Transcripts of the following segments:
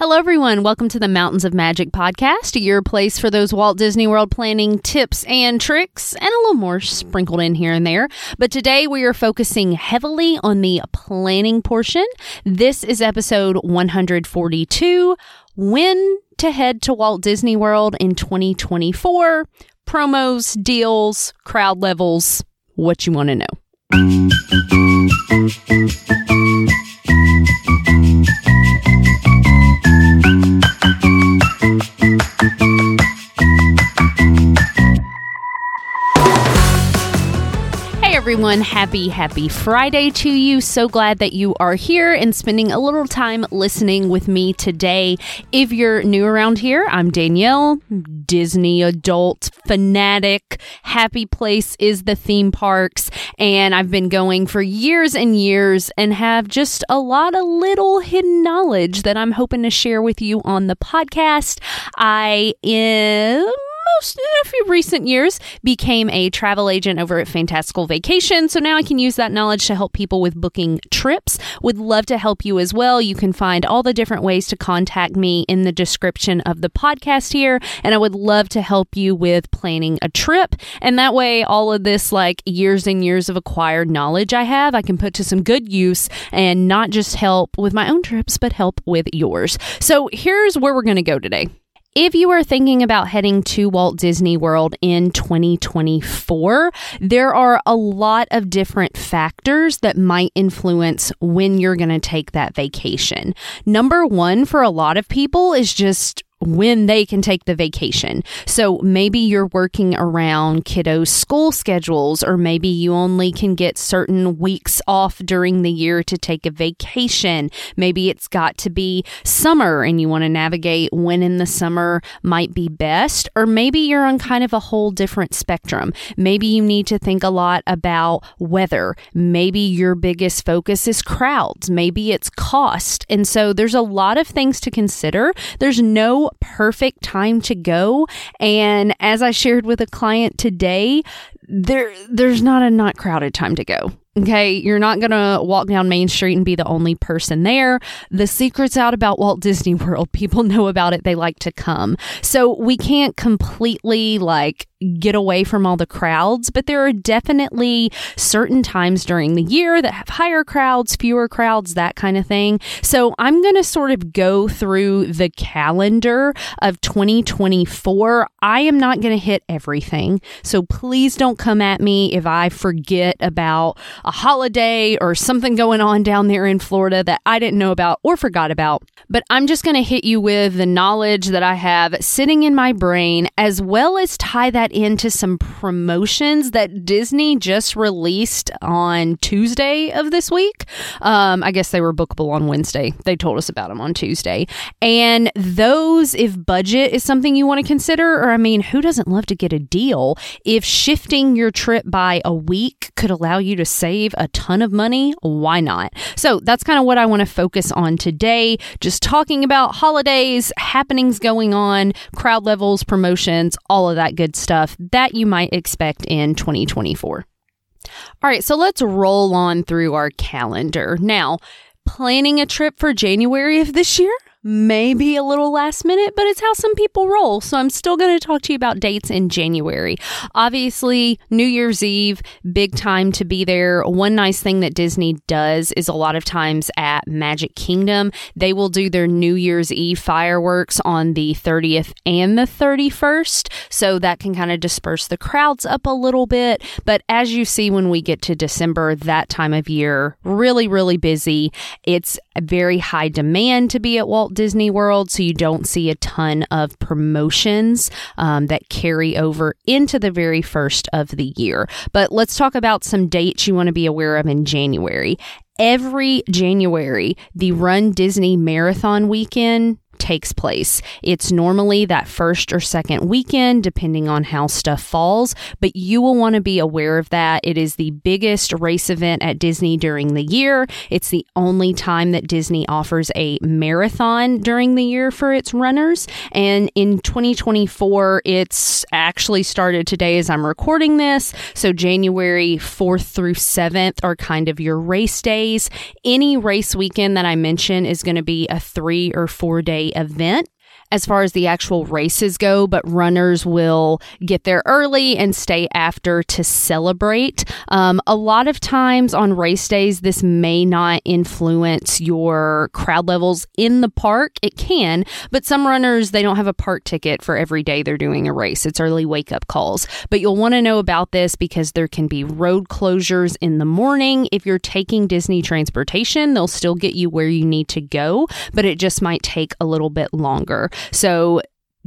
Hello, everyone. Welcome to the Mountains of Magic podcast, your place for those Walt Disney World planning tips and tricks, and a little more sprinkled in here and there. But today we are focusing heavily on the planning portion. This is episode 142, when to head to Walt Disney World in 2024, promos, deals, crowd levels, what you want to know. Everyone, happy Friday to you. So glad that you are here and spending a little time listening with me today. If you're new around here, I'm Danielle, Disney adult fanatic. Happy place is the theme parks, and I've been going for years and years and have just a lot of little hidden knowledge that I'm hoping to share with you on the podcast. I am... in a few recent years, became a travel agent over at Fantastical Vacations. So now I can use that knowledge to help people with booking trips. Would love to help you as well. You can find all the different ways to contact me in the description of the podcast here. And I would love to help you with planning a trip. And that way, all of this like years and years of acquired knowledge I have, I can put to some good use and not just help with my own trips, but help with yours. So here's where we're going to go today. If you are thinking about heading to Walt Disney World in 2024, there are a lot of different factors that might influence when you're going to take that vacation. Number one, for a lot of people, is just when they can take the vacation. So maybe you're working around kiddos' school schedules, or maybe you only can get certain weeks off during the year to take a vacation. Maybe it's got to be summer and you want to navigate when in the summer might be best, or maybe you're on kind of a whole different spectrum. Maybe you need to think a lot about weather. Maybe your biggest focus is crowds. Maybe it's cost. And so there's a lot of things to consider. There's no perfect time to go. And as I shared with a client today, there's not a not crowded time to go. Okay, you're not going to walk down Main Street and be the only person there. The secret's out about Walt Disney World. People know about it. They like to come. So we can't completely get away from all the crowds, but there are definitely certain times during the year that have higher crowds, fewer crowds, that kind of thing. So I'm going to sort of go through the calendar of 2024. I am not going to hit everything. So please don't come at me if I forget about a holiday or something going on down there in Florida that I didn't know about or forgot about. But I'm just going to hit you with the knowledge that I have sitting in my brain, as well as tie that into some promotions that Disney just released on Tuesday of this week. I guess they were bookable on Wednesday. They told us about them on Tuesday. And those, if budget is something you want to consider, or I mean, who doesn't love to get a deal? If shifting your trip by a week could allow you to save a ton of money, why not? So that's kind of what I want to focus on today. Just talking about holidays, happenings going on, crowd levels, promotions, all of that good stuff that you might expect in 2024. All right, so let's roll on through our calendar. Now, planning a trip for January of this year? Maybe a little last minute, but it's how some people roll. So I'm still going to talk to you about dates in January. Obviously, New Year's Eve, big time to be there. One nice thing that Disney does is a lot of times at Magic Kingdom, they will do their New Year's Eve fireworks on the 30th and the 31st. So that can kind of disperse the crowds up a little bit. But as you see, when we get to December, that time of year, really, really busy. It's a very high demand to be at Walt Disney World, so you don't see a ton of promotions that carry over into the very first of the year. But let's talk about some dates you want to be aware of in January. Every January, the Run Disney Marathon weekend takes place. It's normally that first or second weekend, depending on how stuff falls, but you will want to be aware of that. It is the biggest race event at Disney during the year. It's the only time that Disney offers a marathon during the year for its runners. And in 2024, it's actually started today as I'm recording this. So January 4th through 7th are kind of your race days. Any race weekend that I mention is going to be a 3 or 4 day event as far as the actual races go, but runners will get there early and stay after to celebrate. A lot of times on race days, this may not influence your crowd levels in the park. It can, but some runners, they don't have a park ticket for every day they're doing a race. It's early wake-up calls. But you'll want to know about this because there can be road closures in the morning. If you're taking Disney transportation, they'll still get you where you need to go, but it just might take a little bit longer. So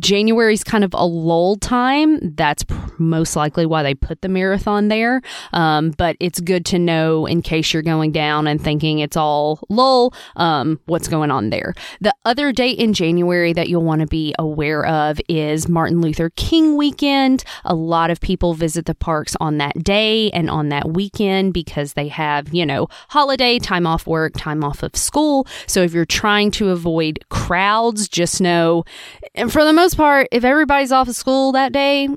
January's kind of a lull time. That's most likely why they put the marathon there. But it's good to know in case you're going down and thinking it's all lull, what's going on there. The other date in January that you'll want to be aware of is Martin Luther King weekend. A lot of people visit the parks on that day and on that weekend because they have, you know, holiday, time off work, time off of school. So if you're trying to avoid crowds, just know, and for the most part, if everybody's off of school that day,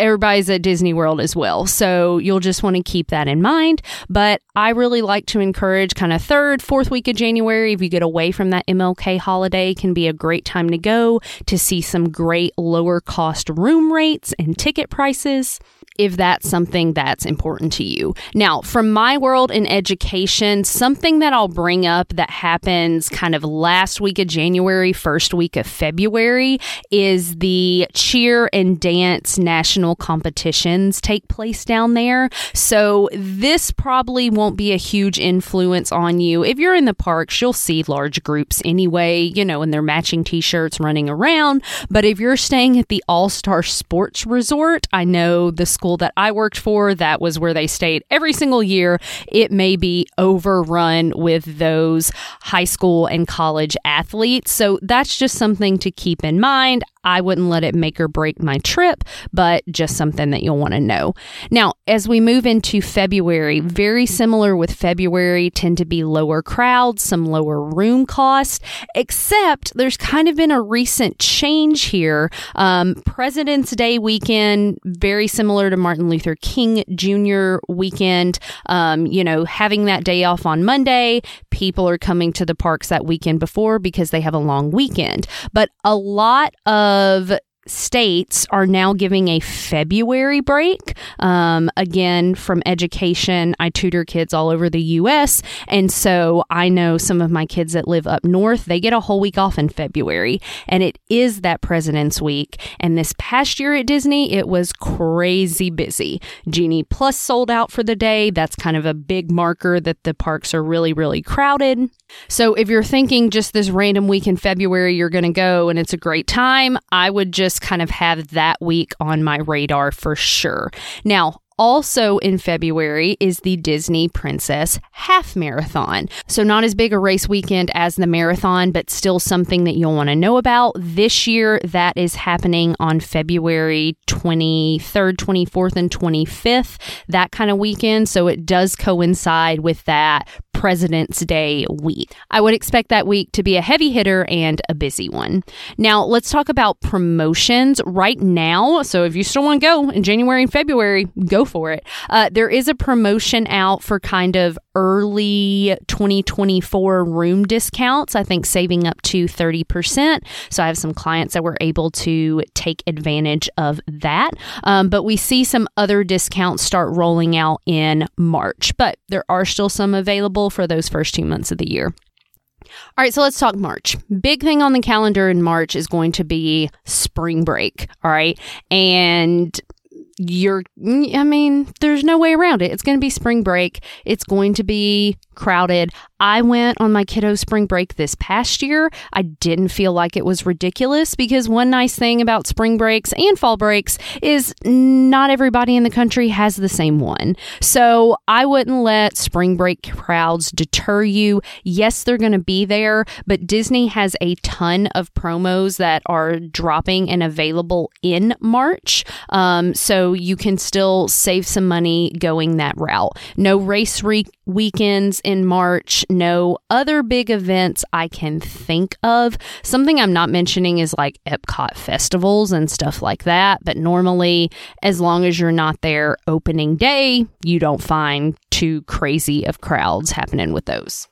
everybody's at Disney World as well. So you'll just want to keep that in mind. But I really like to encourage kind of third, fourth week of January, if you get away from that MLK holiday, can be a great time to go to see some great lower cost room rates and ticket prices, if that's something that's important to you. Now, from my world in education, something that I'll bring up that happens kind of last week of January, first week of February is the cheer and dance national competitions take place down there. So this probably won't be a huge influence on you. If you're in the parks, you'll see large groups anyway, you know, in their matching t-shirts running around. But if you're staying at the All-Star Sports Resort, I know the school that I worked for, that was where they stayed every single year. It may be overrun with those high school and college athletes. So that's just something to keep in mind. I wouldn't let it make or break my trip, but just something that you'll want to know. Now, as we move into February, very similar with February, tend to be lower crowds, some lower room costs, except there's kind of been a recent change here. President's Day weekend, very similar to Martin Luther King Jr. weekend. You know, having that day off on Monday, people are coming to the parks that weekend before because they have a long weekend. But a lot of states are now giving a February break. Again, from education, I tutor kids all over the U.S. And so I know some of my kids that live up north, they get a whole week off in February. And it is that President's Week. And this past year at Disney, it was crazy busy. Genie Plus sold out for the day. That's kind of a big marker that the parks are really, really crowded. So if you're thinking just this random week in February, you're going to go and it's a great time, I would just kind of have that week on my radar for sure. Now, also in February is the Disney Princess Half Marathon. So not as big a race weekend as the marathon, but still something that you'll want to know about. This year, that is happening on February 23rd, 24th, and 25th, that kind of weekend. So it does coincide with that President's Day week. I would expect that week to be a heavy hitter and a busy one. Now, let's talk about promotions right now. So if you still want to go in January and February, go for it. There is a promotion out for kind of early 2024 room discounts, I think saving up to 30%. So I have some clients that were able to take advantage of that. But we see some other discounts start rolling out in March, but there are still some available for those first 2 months of the year. All right, so let's talk March. Big thing on the calendar in March is going to be spring break, all right? And I mean, there's no way around it. It's going to be spring break. It's going to be crowded. I went on my kiddo's spring break this past year. I didn't feel like it was ridiculous because one nice thing about spring breaks and fall breaks is not everybody in the country has the same one. So I wouldn't let spring break crowds deter you. Yes, they're going to be there, but Disney has a ton of promos that are dropping and available in March. So you can still save some money going that route. No race weekends in March. No other big events I can think of. Something I'm not mentioning is like Epcot festivals and stuff like that. But normally, as long as you're not there opening day, you don't find too crazy of crowds happening with those.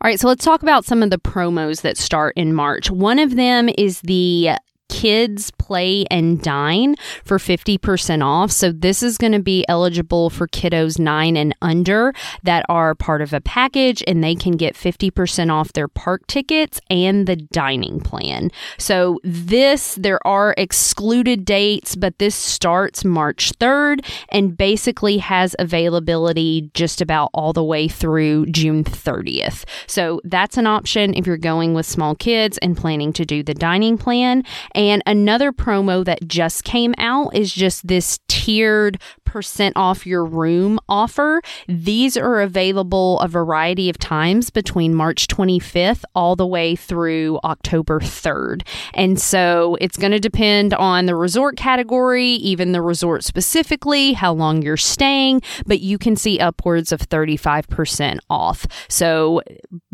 All right, so let's talk about some of the promos that start in March. One of them is the Kids Play and Dine for 50% off. So this is going to be eligible for kiddos 9 and under that are part of a package, and they can get 50% off their park tickets and the dining plan. So this, there are excluded dates, but this starts March 3rd and basically has availability just about all the way through June 30th. So that's an option if you're going with small kids and planning to do the dining plan. And another promo that just came out is just this tiered percent off your room offer. These are available a variety of times between March 25th all the way through October 3rd. And so it's going to depend on the resort category, even the resort specifically, how long you're staying, but you can see upwards of 35% off. So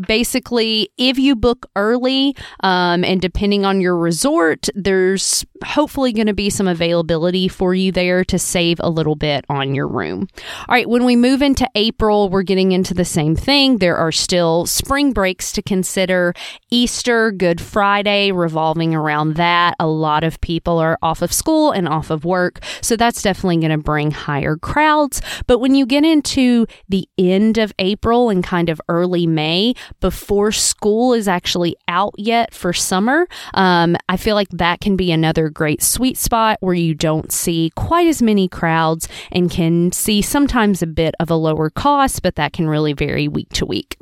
basically, if you book early, and depending on your resort, there's hopefully going to be some availability for you there to save a little bit on your room. All right, when we move into April, we're getting into the same thing. There are still spring breaks to consider. Easter, Good Friday, revolving around that. A lot of people are off of school and off of work, so that's definitely going to bring higher crowds. But when you get into the end of April and kind of early May, before school is actually out yet for summer, I feel like that can be another great sweet spot where you don't see quite as many crowds and can see sometimes a bit of a lower cost, but that can really vary week to week.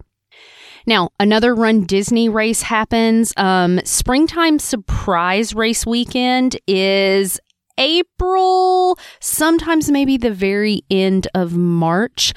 Now, another Run Disney race happens. Springtime Surprise Race Weekend is April, sometimes maybe the very end of March.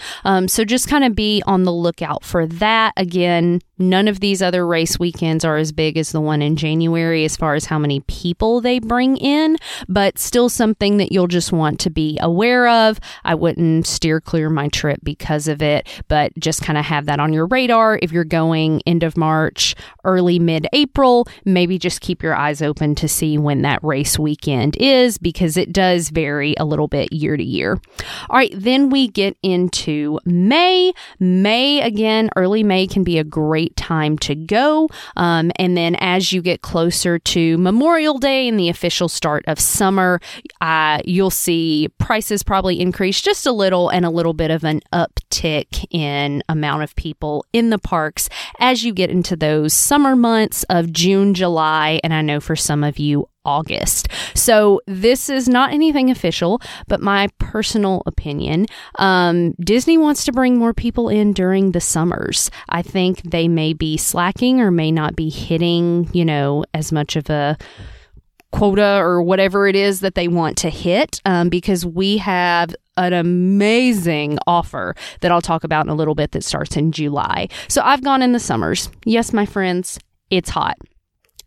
So just kind of be on the lookout for that. Again, none of these other race weekends are as big as the one in January as far as how many people they bring in, but still something that you'll just want to be aware of. I wouldn't steer clear of my trip because of it, but just kind of have that on your radar. If you're going end of March, early mid-April, maybe just keep your eyes open to see when that race weekend is, because it does vary a little bit year to year. All right, then we get into May. May, again, early May can be a great time to go. And then as you get closer to Memorial Day and the official start of summer, you'll see prices probably increase just a little and a little bit of an uptick in amount of people in the parks as you get into those summer months of June, July, and I know for some of you, August. So this is not anything official, but my personal opinion. Disney wants to bring more people in during the summers. I think they may be slacking or may not be hitting, as much of a quota or whatever it is that they want to hit, because we have an amazing offer that I'll talk about in a little bit that starts in July. So I've gone in the summers. Yes, my friends, it's hot.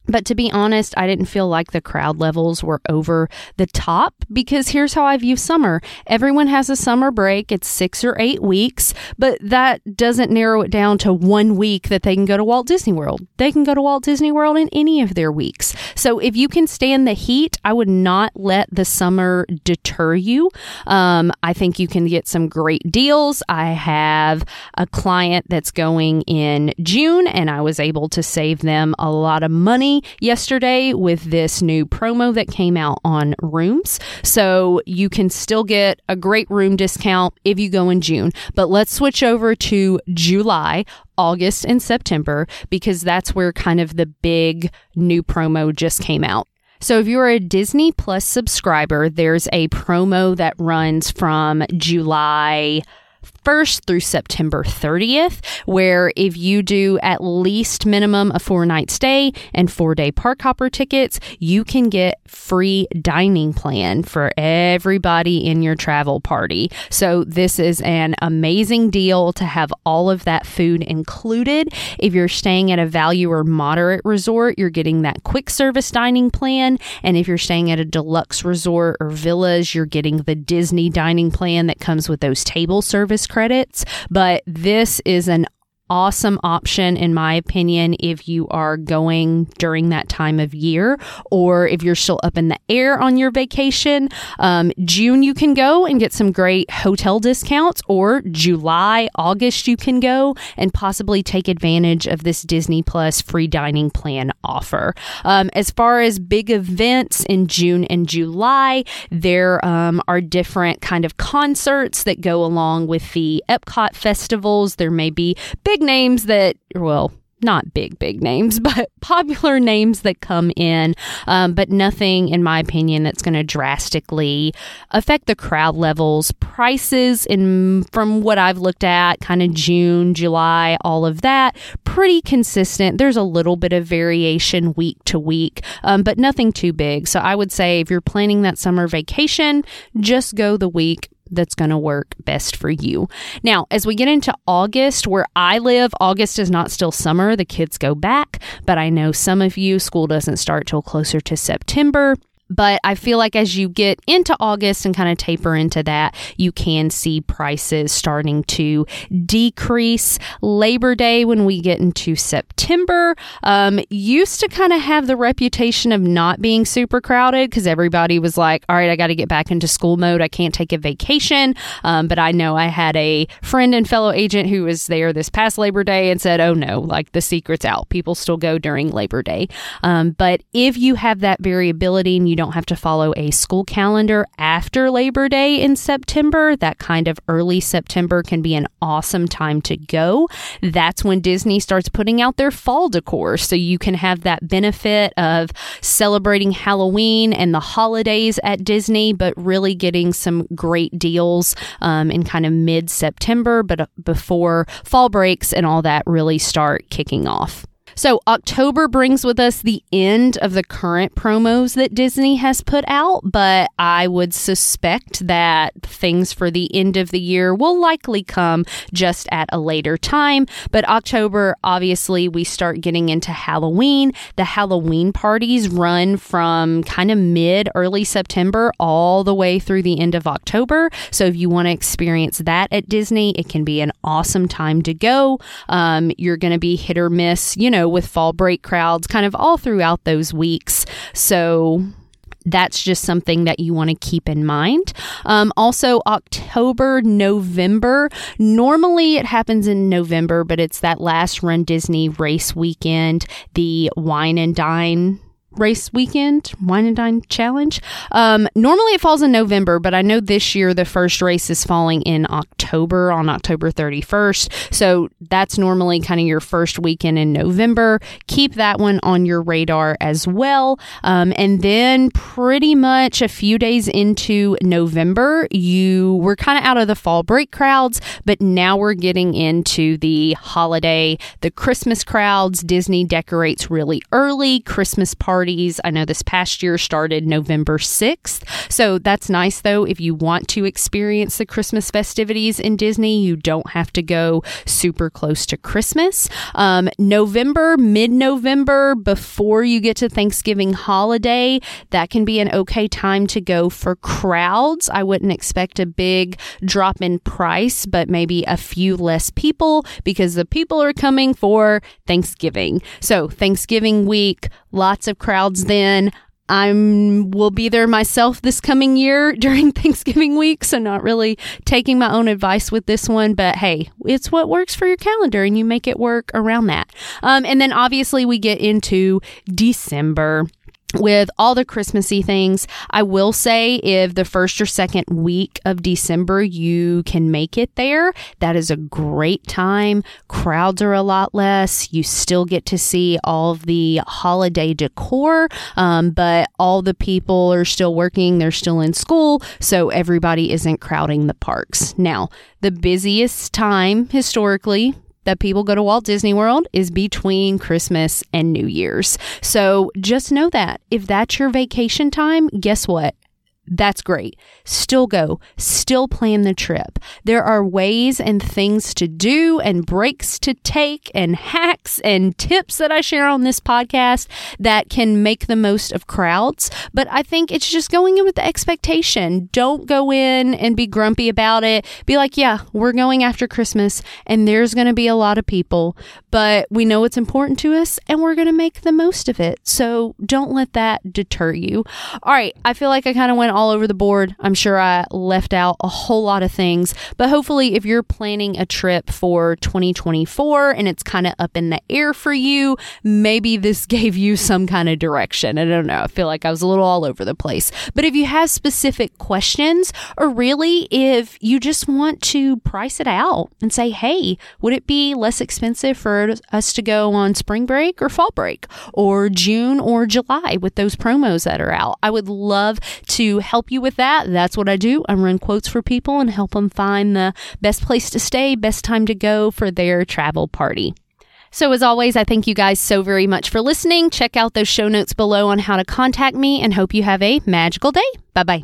But to be honest, I didn't feel like the crowd levels were over the top, because here's how I view summer. Everyone has a summer break. It's 6 or 8 weeks, but that doesn't narrow it down to 1 week that they can go to Walt Disney World. They can go to Walt Disney World in any of their weeks. So if you can stand the heat, I would not let the summer deter you. I think you can get some great deals. I have a client that's going in June, and I was able to save them a lot of money yesterday with this new promo that came out on rooms. So you can still get a great room discount if you go in June. But let's switch over to July, August, and September, because that's where kind of the big new promo just came out. So if you're a Disney Plus subscriber, there's a promo that runs from July 1st through September 30th, where if you do at least minimum a 4-night stay and 4-day park hopper tickets, you can get free dining plan for everybody in your travel party. So this is an amazing deal to have all of that food included. If you're staying at a value or moderate resort, you're getting that quick service dining plan. And if you're staying at a deluxe resort or villas, you're getting the Disney dining plan that comes with those table service credits. But this is an awesome option, in my opinion, if you are going during that time of year or if you're still up in the air on your vacation. June, you can go and get some great hotel discounts, or July, August, you can go and possibly take advantage of this Disney Plus free dining plan offer. As far as big events in June and July, there are different kind of concerts that go along with the Epcot festivals. There may be big names that, well, not big names, but popular names that come in, but nothing, in my opinion, that's going to drastically affect the crowd levels. Prices, in from what I've looked at, kind of June, July, all of that, pretty consistent. There's a little bit of variation week to week, but nothing too big. So I would say if you're planning that summer vacation, just go the week that's going to work best for you. Now, as we get into August, where I live, August is not still summer. The kids go back, but I know some of you, school doesn't start till closer to September. But I feel like as you get into August and kind of taper into that, you can see prices starting to decrease. Labor Day, when we get into September, used to kind of have the reputation of not being super crowded because everybody was like, all right, I got to get back into school mode. I can't take a vacation. But I know I had a friend and fellow agent who was there this past Labor Day and said, oh no, like the secret's out. People still go during Labor Day. But if you have that variability and you don't have to follow a school calendar after Labor Day in September, that kind of early September can be an awesome time to go. That's when Disney starts putting out their fall decor. So you can have that benefit of celebrating Halloween and the holidays at Disney, but really getting some great deals in kind of mid-September, but before fall breaks and all that really start kicking off. So October brings with us the end of the current promos that Disney has put out, but I would suspect that things for the end of the year will likely come just at a later time. But October, obviously, we start getting into Halloween. The Halloween parties run from kind of mid-early September all the way through the end of October. So if you want to experience that at Disney, it can be an awesome time to go. You're going to be hit or miss, you know, with fall break crowds kind of all throughout those weeks. So that's just something that you want to keep in mind. Also, October, November. Normally it happens in November, but it's that last Run Disney race weekend, the Wine and Dine race weekend, Wine and Dine Challenge. Normally it falls in November, but I know this year the first race is falling in October, on October 31st. So that's normally kind of your first weekend in November. Keep that one on your radar as well. And then pretty much a few days into November, you were kind of out of the fall break crowds, but now we're getting into the holiday, the Christmas crowds. Disney decorates really early. Christmas parties. I know this past year started November 6th. So that's nice, though. If you want to experience the Christmas festivities in Disney, you don't have to go super close to Christmas. November, mid-November, before you get to Thanksgiving holiday, that can be an okay time to go for crowds. I wouldn't expect a big drop in price, but maybe a few less people because the people are coming for Thanksgiving. So Thanksgiving week, lots of crowds then. I will be there myself this coming year during Thanksgiving week, so not really taking my own advice with this one, but hey, it's what works for your calendar and you make it work around that. And then obviously we get into December. with all the Christmassy things. I will say, if the first or second week of December you can make it there, that is a great time. Crowds are a lot less. You still get to see all of the holiday decor, but all the people are still working. They're still in school, so everybody isn't crowding the parks. Now, the busiest time historically that people go to Walt Disney World is between Christmas and New Year's. So just know that if that's your vacation time, guess what? That's great. Still go. Still plan the trip. There are ways and things to do and breaks to take and hacks and tips that I share on this podcast that can make the most of crowds. But I think it's just going in with the expectation. Don't go in and be grumpy about it. Be like, yeah, we're going after Christmas and there's going to be a lot of people, but we know it's important to us and we're going to make the most of it. So don't let that deter you. All right. I feel like I kind of went all over the board. I'm sure I left out a whole lot of things, but hopefully if you're planning a trip for 2024 and it's kind of up in the air for you, maybe this gave you some kind of direction. I don't know. I feel like I was a little all over the place, but if you have specific questions, or really if you just want to price it out and say, hey, would it be less expensive for us to go on spring break or fall break or June or July with those promos that are out? I would love to help you with that. That's what I do. I run quotes for people and help them find the best place to stay, best time to go for their travel party. So as always, I thank you guys so very much for listening. Check out those show notes below on how to contact me and hope you have a magical day. Bye-bye.